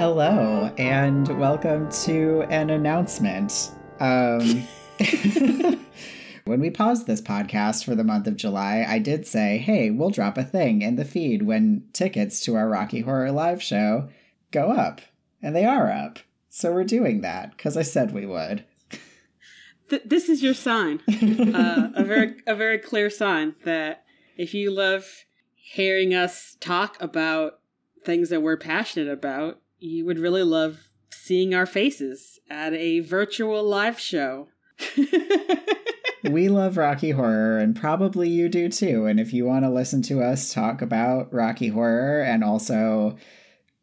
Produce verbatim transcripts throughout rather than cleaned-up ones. Hello, and welcome to an announcement. Um, when we paused this podcast for the month of July, I did say, hey, we'll drop a thing in the feed when tickets to our Rocky Horror Live show go up. And they are up. So we're doing that, because I said we would. Th- this is your sign. uh, a very, a very clear sign that if you love hearing us talk about things that we're passionate about, you would really love seeing our faces at a virtual live show. We love Rocky Horror, and probably you do too. And if you want to listen to us talk about Rocky Horror and also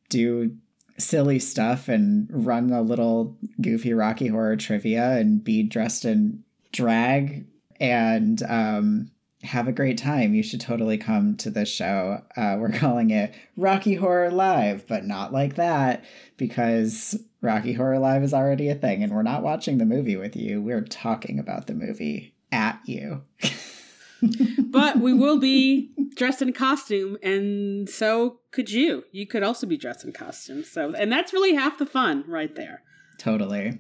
do silly stuff and run a little goofy Rocky Horror trivia and be dressed in drag and um have a great time, you should totally come to this show. Uh, we're calling it Rocky Horror Live, but not like that, because Rocky Horror Live is already a thing, and we're not watching the movie with you. We're talking about the movie at you. But we will be dressed in costume, and so could you. You could also be dressed in costume. So, and that's really half the fun right there. Totally.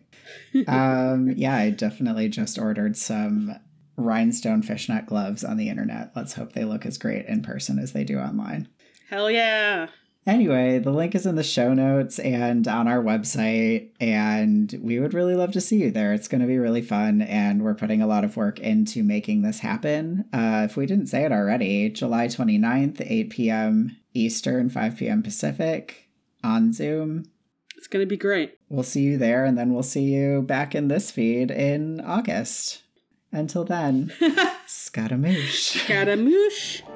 um, yeah, I definitely just ordered some rhinestone fishnet gloves on the internet. Let's hope they look as great in person as they do online. Hell yeah. Anyway, the link is in the show notes and on our website, and we would really love to see you there. It's going to be really fun, and we're putting a lot of work into making this happen. Uh, if we didn't say it already, July twenty-ninth, eight p.m. Eastern, five p.m. Pacific, on Zoom. It's going to be great. We'll see you there, and then we'll see you back in this feed in August. Until then, Scaramouche. Scaramouche.